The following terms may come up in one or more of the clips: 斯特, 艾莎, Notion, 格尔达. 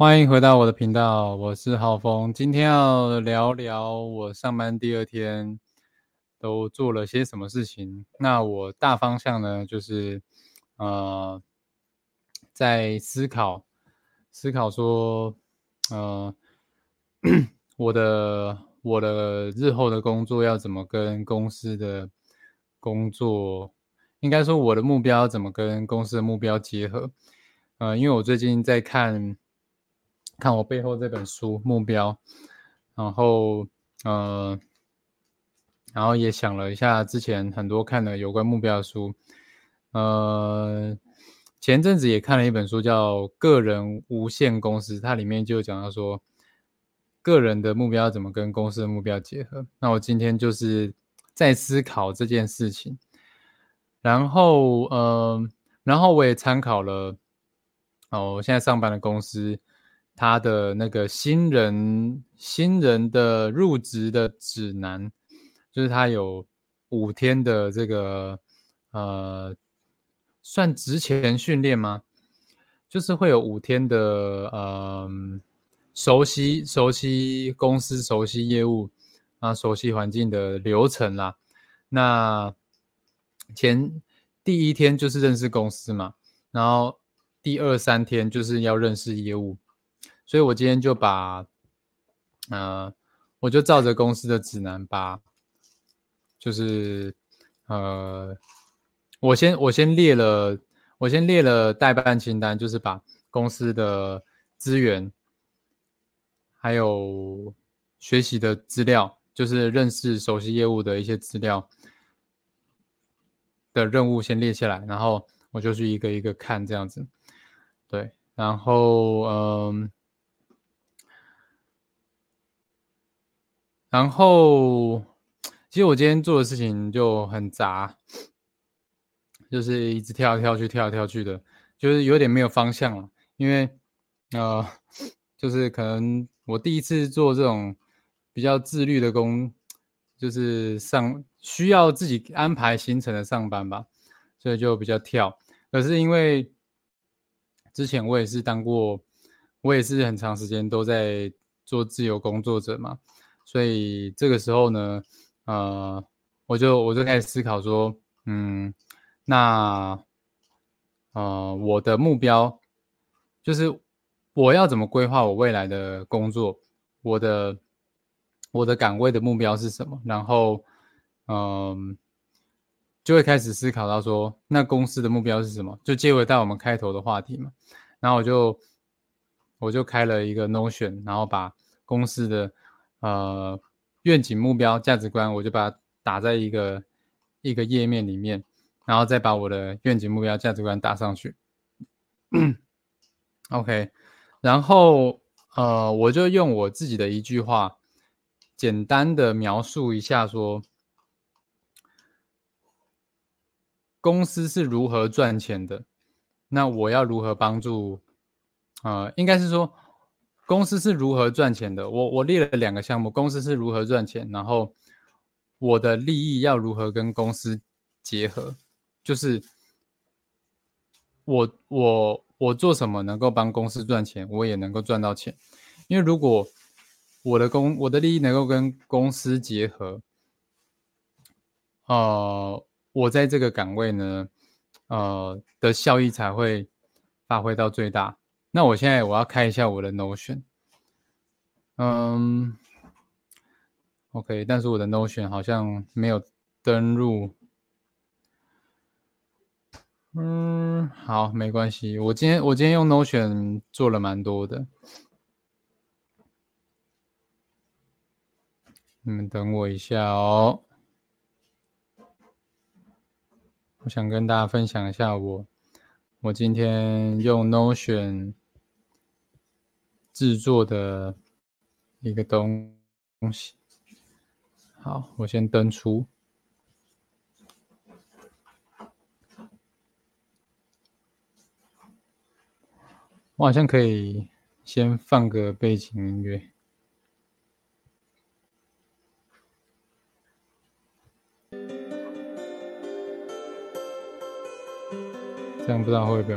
欢迎回到我的频道，我是浩峰。今天要聊聊我上班第二天都做了些什么事情。那我大方向呢，就是在思考说，我的日后的工作要怎么跟公司的工作，应该说我的目标要怎么跟公司的目标结合。因为我最近在看我背后这本书目标，然后也想了一下之前很多看了有关目标的书，前阵子也看了一本书叫个人无限公司，它里面就讲到说个人的目标怎么跟公司的目标结合。那我今天就是在思考这件事情，然后我也参考了我现在上班的公司他的那个新人的入职的指南，就是他有5天的这个算职前训练吗？就是会有5天的熟悉公司、熟悉业务啊、熟悉环境的流程啦。那第一天就是认识公司嘛，然后第2、3天就是要认识业务。所以我今天就我就照着公司的指南，我先列了代办清单，就是把公司的资源，还有学习的资料，就是认识熟悉业务的一些资料的任务先列下来，然后我就去一个一个看这样子，对，然后其实我今天做的事情就很杂，就是一直跳来跳去的，就是有点没有方向了。因为就是可能我第一次做这种比较自律的就是需要自己安排行程的上班吧，所以就比较跳。可是因为之前我也是很长时间都在做自由工作者嘛，所以这个时候呢，我就开始思考说，我的目标就是我要怎么规划我未来的工作，我的岗位的目标是什么？然后，就会开始思考到说，那公司的目标是什么？就接回到我们开头的话题嘛。然后我就开了一个 Notion， 然后把公司的愿景、目标、价值观，我就把它打在一个页面里面，然后再把我的愿景、目标、价值观打上去。OK， 然后我就用我自己的一句话，简单的描述一下说，公司是如何赚钱的，那我要如何帮助？应该是说，公司是如何赚钱的？我列了2个项目，公司是如何赚钱，然后我的利益要如何跟公司结合？就是我做什么能够帮公司赚钱，我也能够赚到钱。因为如果我的利益能够跟公司结合，我在这个岗位呢，的效益才会发挥到最大。那我现在我要开一下我的 Notion， OK， 但是我的 Notion 好像没有登入，好，没关系，我今天用 Notion 做了蛮多的，你们等我一下哦，我想跟大家分享一下我今天用 Notion制作的一个东西。好，我先登出。我好像可以先放个背景音乐。这样不知道会不会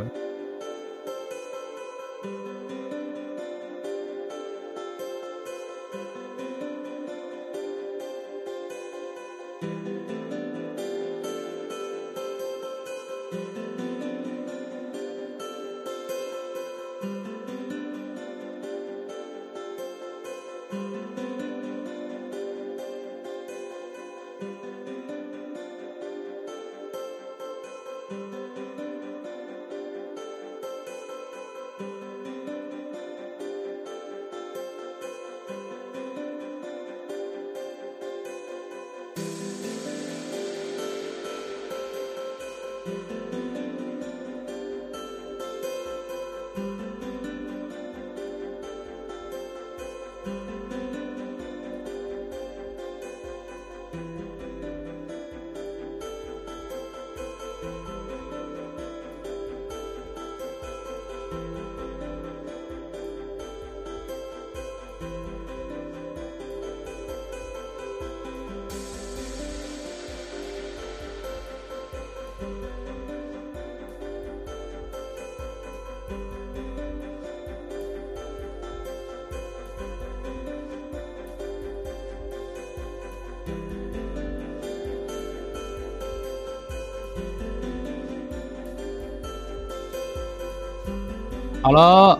好了，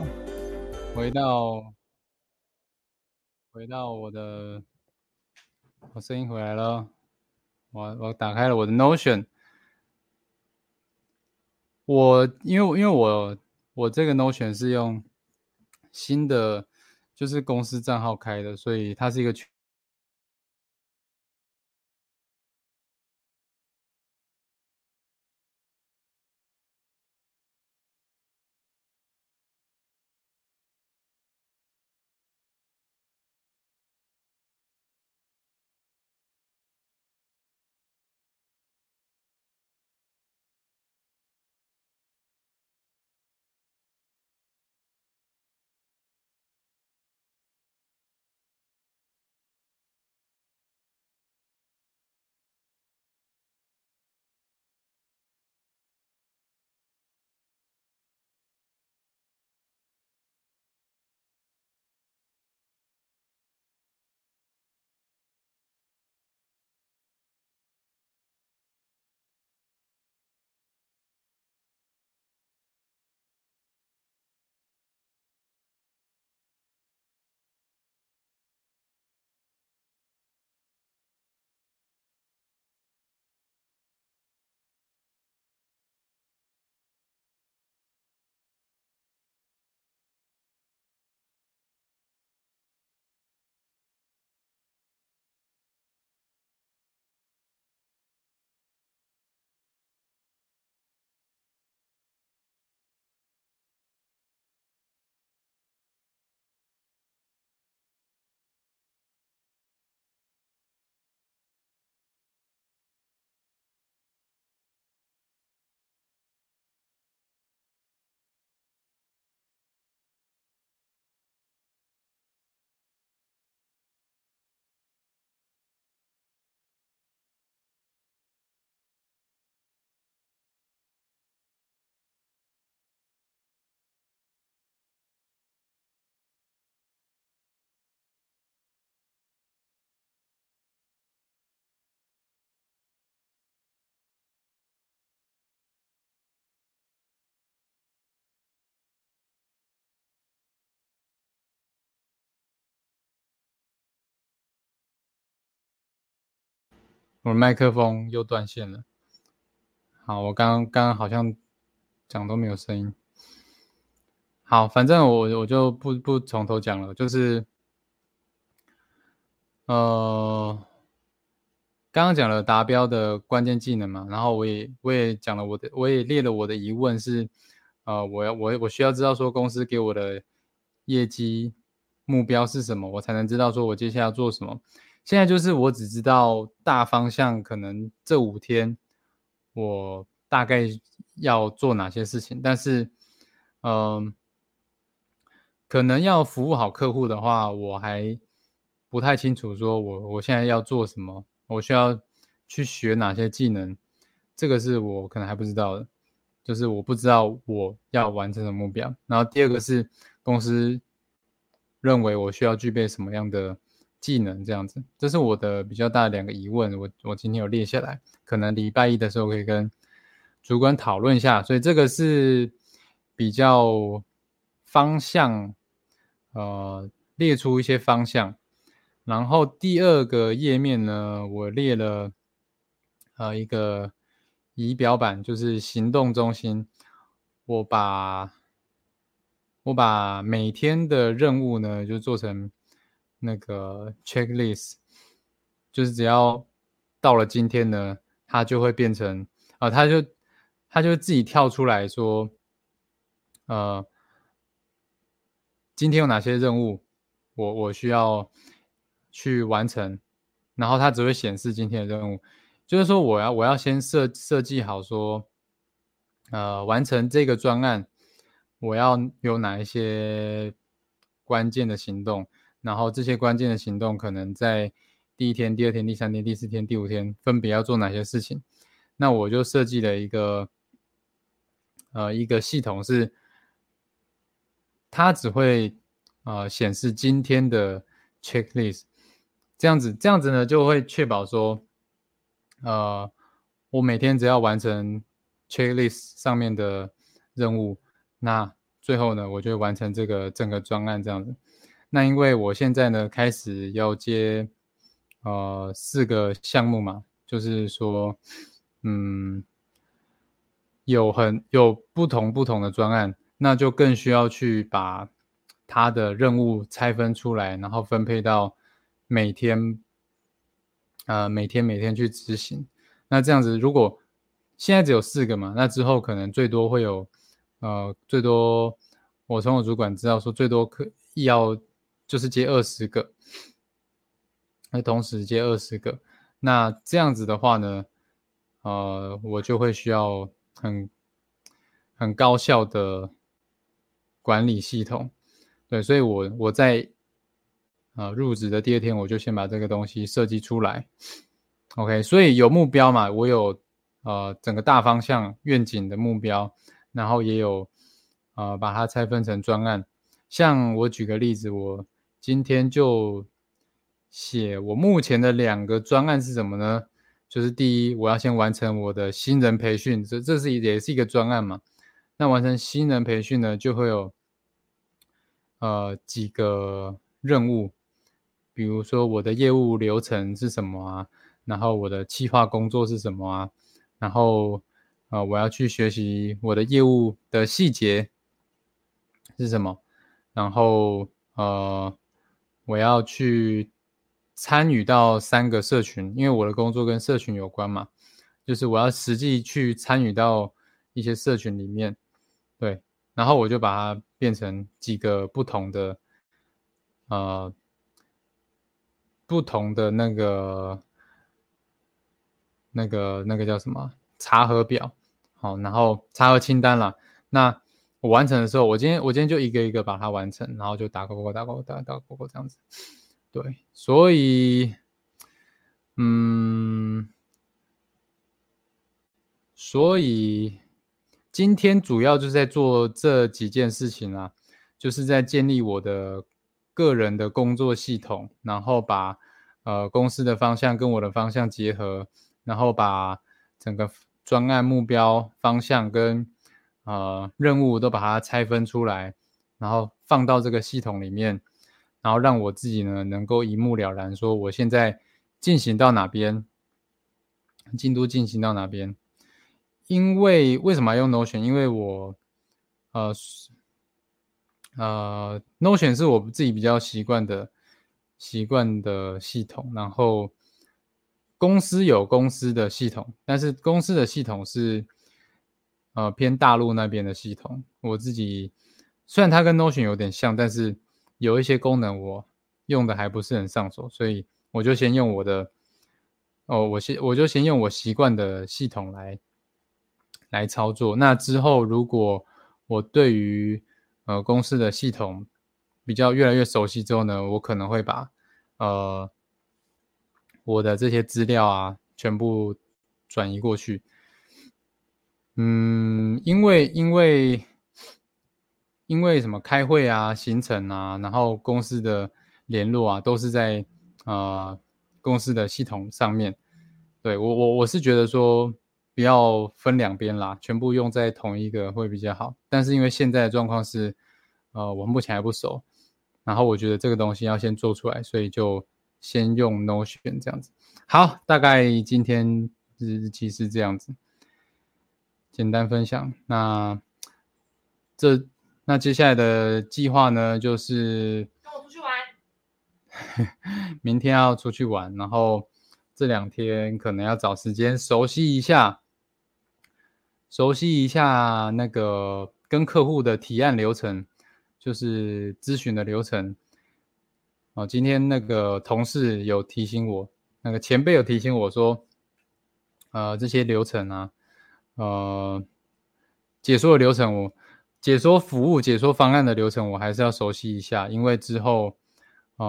回到我声音回来了，我打开了我的 Notion。因为我这个 Notion 是用新的就是公司账号开的，所以它是一个我的麦克风又断线了。好，我刚刚好像讲都没有声音。好，反正我就不从头讲了，就是刚刚讲了达标的关键技能嘛，然后我也讲了我也列了我的疑问是我需要知道说公司给我的业绩目标是什么，我才能知道说我接下来要做什么。现在就是我只知道大方向，可能这5天我大概要做哪些事情，但是可能要服务好客户的话，我还不太清楚说我现在要做什么，我需要去学哪些技能，这个是我可能还不知道的，就是我不知道我要完成的目标。然后第二个是公司认为我需要具备什么样的技能，这样子，这是我的比较大的两个疑问，我今天有列下来，可能礼拜一的时候可以跟主管讨论一下，所以这个是比较方向，列出一些方向。然后第二个页面呢，我列了一个仪表板，就是行动中心，我把每天的任务呢就做成那个 checklist， 就是只要到了今天呢，它就会变成它就自己跳出来说今天有哪些任务我需要去完成，然后它只会显示今天的任务，就是说我要先设计好说完成这个专案我要有哪一些关键的行动，然后这些关键的行动可能在第1天、第2天、第3天、第4天、第5天分别要做哪些事情。那我就设计了一个系统，是它只会显示今天的 checklist， 这样子呢就会确保说我每天只要完成 checklist 上面的任务，那最后呢我就完成这个整个专案这样子。那因为我现在呢开始要接4个项目嘛，就是说有不同的专案，那就更需要去把它的任务拆分出来，然后分配到每天去执行。那这样子如果现在只有4个嘛，那之后可能最多会有最多我从我主管知道说最多可要就是接20个，同时接20个。那这样子的话呢我就会需要很高效的管理系统。对，所以我在入职的第2天我就先把这个东西设计出来。 OK， 所以有目标嘛，我有整个大方向愿景的目标，然后也有把它拆分成专案。像我举个例子，我今天就写我目前的2个专案是什么呢，就是第一我要先完成我的新人培训，这也是一个专案嘛。那完成新人培训呢就会有几个任务，比如说我的业务流程是什么啊，然后我的企划工作是什么啊，然后我要去学习我的业务的细节是什么，然后我要去参与到3个社群，因为我的工作跟社群有关嘛，就是我要实际去参与到一些社群里面。对，然后我就把它变成几个不同的那个叫什么查核表，好，然后查核清单啦。那我完成的时候，我今天就一个一个把它完成，然后就打勾勾打勾勾打勾勾这样子。对，所以今天主要就是在做这几件事情啦，就是在建立我的个人的工作系统，然后把公司的方向跟我的方向结合，然后把整个专案目标方向跟任务都把它拆分出来，然后放到这个系统里面，然后让我自己呢能够一目了然说我现在进行到哪边，进度进行到哪边。因为为什么要用 Notion， 因为我Notion 是我自己比较习惯的系统，然后公司有公司的系统，但是公司的系统是偏大陆那边的系统。我自己虽然它跟 Notion 有点像，但是有一些功能我用的还不是很上手，所以我就先用我习惯的系统来操作。那之后如果我对于公司的系统比较越来越熟悉之后呢，我可能会把我的这些资料啊全部转移过去。因为什么开会啊行程啊，然后公司的联络啊都是在公司的系统上面。对，我是觉得说不要分两边啦，全部用在同一个会比较好。但是因为现在的状况是我目前还不熟，然后我觉得这个东西要先做出来，所以就先用 Notion 这样子。好，大概今天日期是这样子，简单分享。那接下来的计划呢就是跟我出去玩明天要出去玩，然后这2天可能要找时间熟悉一下那个跟客户的提案流程，就是咨询的流程。今天那个同事有提醒我，那个前辈有提醒我说这些流程啊解说的流程，我解说服务解说方案的流程我还是要熟悉一下，因为之后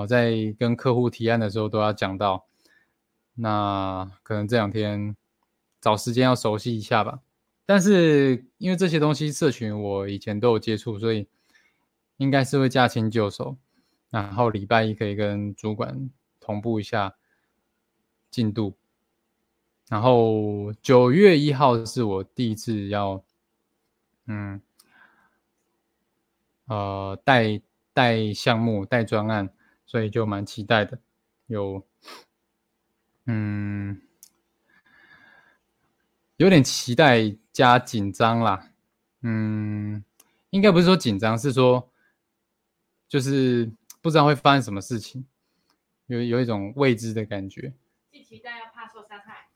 在跟客户提案的时候都要讲到，那可能这2天找时间要熟悉一下吧。但是因为这些东西社群我以前都有接触，所以应该是会驾轻就熟，然后礼拜一可以跟主管同步一下进度。然后9月1号是我第一次要带项目带专案，所以就蛮期待的。有点期待加紧张啦。应该不是说紧张，是说就是不知道会发生什么事情，有一种未知的感觉。既期待又怕受伤害。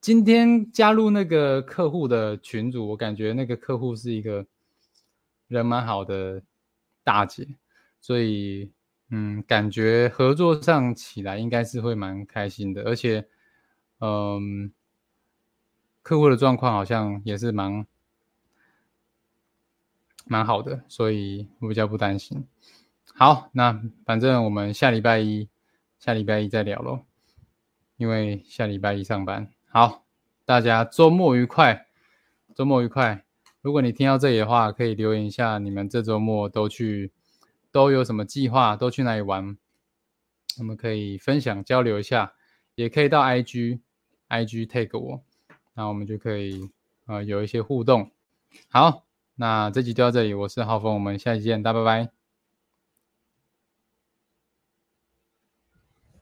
今天加入那个客户的群组，我感觉那个客户是一个人蛮好的大姐，所以感觉合作上起来应该是会蛮开心的，而且客户的状况好像也是蛮好的，所以我比较不担心。好，那反正我们下礼拜一再聊咯，因为下礼拜一上班。好，大家周末愉快。如果你听到这里的话，可以留言一下你们这周末都有什么计划，都去哪里玩，我们可以分享交流一下，也可以到 IG tag 我，那我们就可以有一些互动。好，那这集就到这里，我是浩峰，我们下期见，大家拜拜。